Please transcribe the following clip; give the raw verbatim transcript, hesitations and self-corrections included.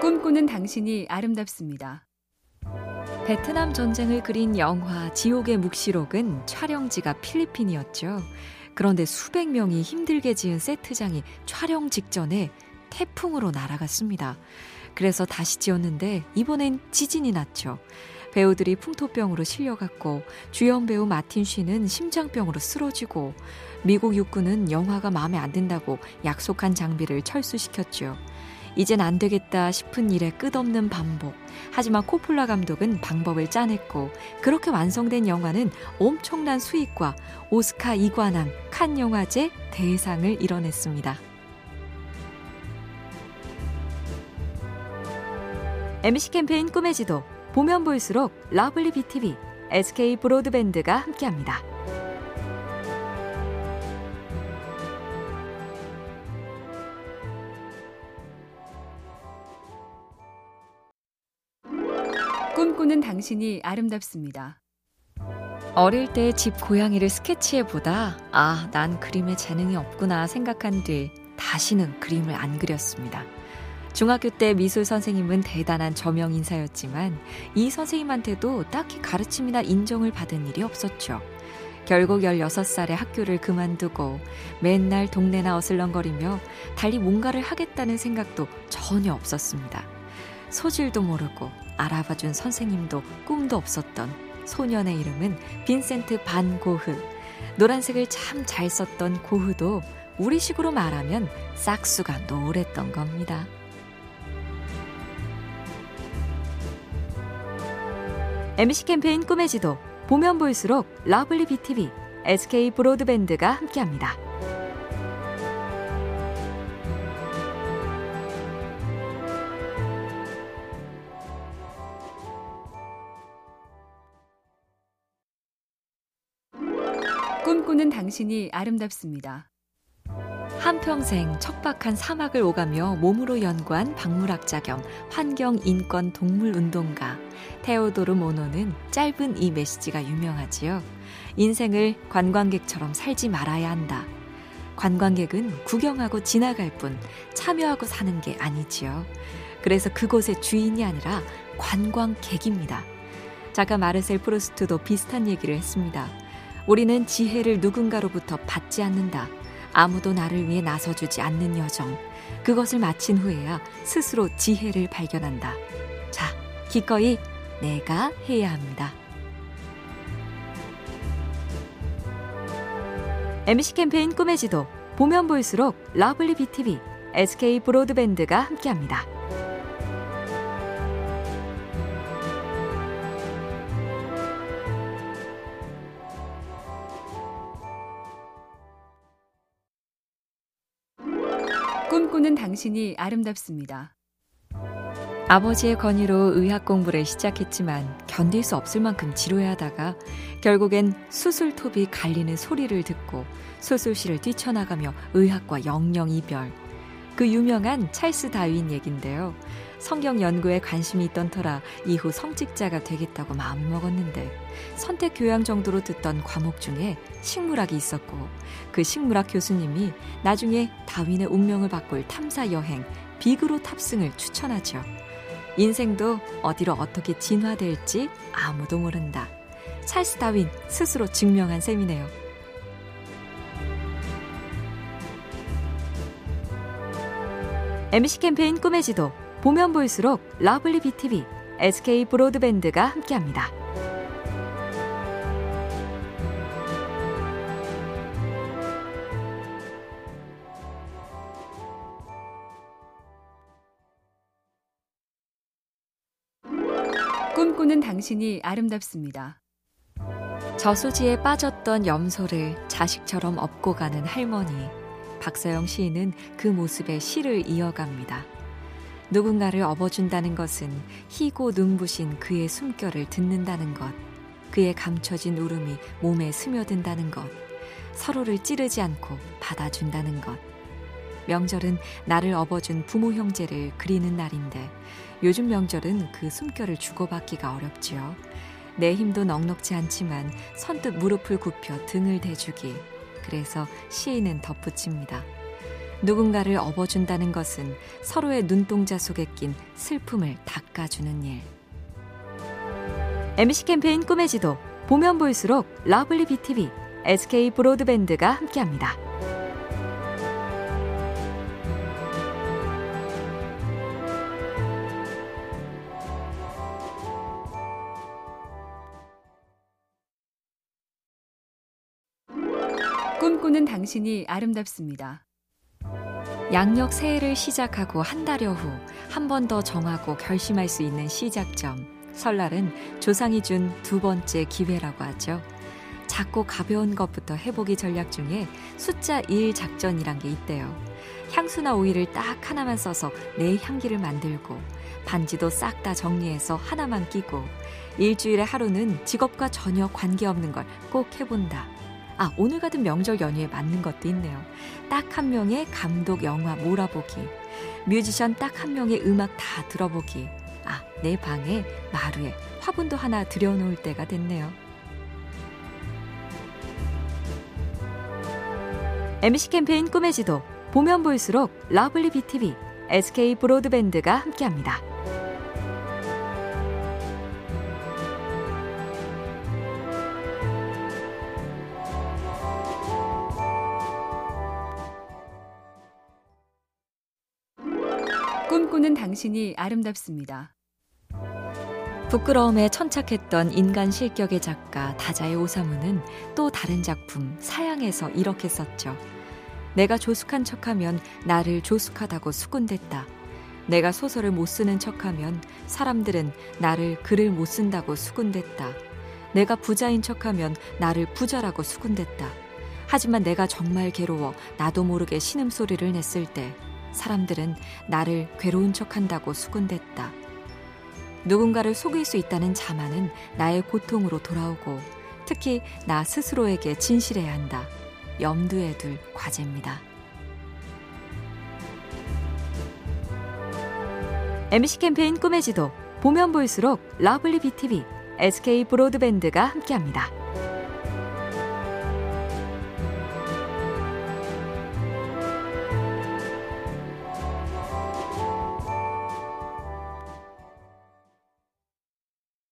꿈꾸는 당신이 아름답습니다. 베트남 전쟁을 그린 영화 지옥의 묵시록은 촬영지가 필리핀이었죠. 그런데 수백 명이 힘들게 지은 세트장이 촬영 직전에 태풍으로 날아갔습니다. 그래서 다시 지었는데 이번엔 지진이 났죠. 배우들이 풍토병으로 실려갔고 주연 배우 마틴 쉬는 심장병으로 쓰러지고 미국 육군은 영화가 마음에 안 든다고 약속한 장비를 철수시켰죠. 이젠 안 되겠다 싶은 일에 끝없는 반복. 하지만 코폴라 감독은 방법을 짜냈고 그렇게 완성된 영화는 엄청난 수익과 오스카 이관왕, 칸 영화제 대상을 이뤄냈습니다. 엠씨 캠페인 꿈의 지도, 보면 볼수록 러블리 비티비, 에스케이 브로드밴드가 함께합니다. 꿈꾸는 당신이 아름답습니다. 어릴 때 집 고양이를 스케치해보다 아, 난 그림에 재능이 없구나 생각한 뒤 다시는 그림을 안 그렸습니다. 중학교 때 미술 선생님은 대단한 저명 인사였지만 이 선생님한테도 딱히 가르침이나 인정을 받은 일이 없었죠. 결국 열여섯 살에 학교를 그만두고 맨날 동네나 어슬렁거리며 달리 뭔가를 하겠다는 생각도 전혀 없었습니다. 소질도 모르고 알아봐준 선생님도 꿈도 없었던 소년의 이름은 빈센트 반 고흐. 노란색을 참 잘 썼던 고흐도 우리식으로 말하면 싹수가 노랬던 겁니다. 엠씨 캠페인 꿈의 지도, 보면 볼수록 러블리 비티비, 에스케이 브로드밴드가 함께합니다. 꿈꾸는 당신이 아름답습니다. 한평생 척박한 사막을 오가며 몸으로 연구한 박물학자 겸 환경인권 동물운동가 테오도르 모노는 짧은 이 메시지가 유명하지요. 인생을 관광객처럼 살지 말아야 한다. 관광객은 구경하고 지나갈 뿐 참여하고 사는 게 아니지요. 그래서 그곳의 주인이 아니라 관광객입니다. 작가 마르셀 프루스트도 비슷한 얘기를 했습니다. 우리는 지혜를 누군가로부터 받지 않는다. 아무도 나를 위해 나서주지 않는 여정. 그것을 마친 후에야 스스로 지혜를 발견한다. 자, 기꺼이 내가 해야 합니다. 엠씨 캠페인 꿈의 지도, 보면 볼수록 러블리 비티비, 에스케이 브로드밴드가 함께합니다. 꿈꾸는 당신이 아름답습니다. 아버지의 권유로 의학 공부를 시작했지만 견딜 수 없을 만큼 지루해하다가 결국엔 수술톱이 갈리는 소리를 듣고 수술실을 뛰쳐나가며 의학과 영영 이별. 그 유명한 찰스 다윈 얘긴데요. 성경 연구에 관심이 있던 터라 이후 성직자가 되겠다고 마음먹었는데 선택 교양 정도로 듣던 과목 중에 식물학이 있었고 그 식물학 교수님이 나중에 다윈의 운명을 바꿀 탐사 여행 비그로 탑승을 추천하죠. 인생도 어디로 어떻게 진화될지 아무도 모른다. 찰스 다윈 스스로 증명한 셈이네요. 엠씨 캠페인 꿈의 지도, 보면 볼수록 러블리 비티비, 에스케이 브로드밴드가 함께합니다. 꿈꾸는 당신이 아름답습니다. 저수지에 빠졌던 염소를 자식처럼 업고 가는 할머니. 박서영 시인은 그 모습에 시를 이어갑니다. 누군가를 업어준다는 것은 희고 눈부신 그의 숨결을 듣는다는 것, 그의 감춰진 울음이 몸에 스며든다는 것, 서로를 찌르지 않고 받아준다는 것. 명절은 나를 업어준 부모 형제를 그리는 날인데 요즘 명절은 그 숨결을 주고받기가 어렵지요. 내 힘도 넉넉지 않지만 선뜻 무릎을 굽혀 등을 대주기. 그래서 시인은 덧붙입니다. 누군가를 업어준다는 것은 서로의 눈동자 속에 낀 슬픔을 닦아주는 일. 엠비씨 캠페인 꿈의 지도, 보면 볼수록 러블리 비티비, 에스케이 브로드밴드가 함께합니다. 꿈꾸는 당신이 아름답습니다. 양력 새해를 시작하고 한 달여 후 한 번 더 정하고 결심할 수 있는 시작점. 설날은 조상이 준 두 번째 기회라고 하죠. 작고 가벼운 것부터 해보기 전략 중에 숫자 일 작전이란 게 있대요. 향수나 오일을 딱 하나만 써서 내 향기를 만들고 반지도 싹 다 정리해서 하나만 끼고 일주일에 하루는 직업과 전혀 관계없는 걸 꼭 해본다. 아, 오늘 같은 명절 연휴에 맞는 것도 있네요. 딱 한 명의 감독 영화 몰아보기, 뮤지션 딱 한 명의 음악 다 들어보기. 아, 내 방에 마루에 화분도 하나 들여놓을 때가 됐네요. 엠비씨 캠페인 꿈의 지도, 보면 볼수록 러블리 비티비, 에스케이 브로드밴드가 함께합니다. 꿈꾸는 당신이 아름답습니다. 부끄러움에 천착했던 인간 실격의 작가 다자의 오사무는 또 다른 작품 사양에서 이렇게 썼죠. 내가 조숙한 척하면 나를 조숙하다고 수군댔다. 내가 소설을 못 쓰는 척하면 사람들은 나를 글을 못 쓴다고 수군댔다. 내가 부자인 척하면 나를 부자라고 수군댔다. 하지만 내가 정말 괴로워 나도 모르게 신음소리를 냈을 때 사람들은 나를 괴로운 척한다고 수군댔다. 누군가를 속일 수 있다는 자만은 나의 고통으로 돌아오고 특히 나 스스로에게 진실해야 한다. 염두에 둘 과제입니다. 엠비씨 캠페인 꿈의 지도, 보면 볼수록 러블리 비티비, 에스케이 브로드밴드가 함께합니다.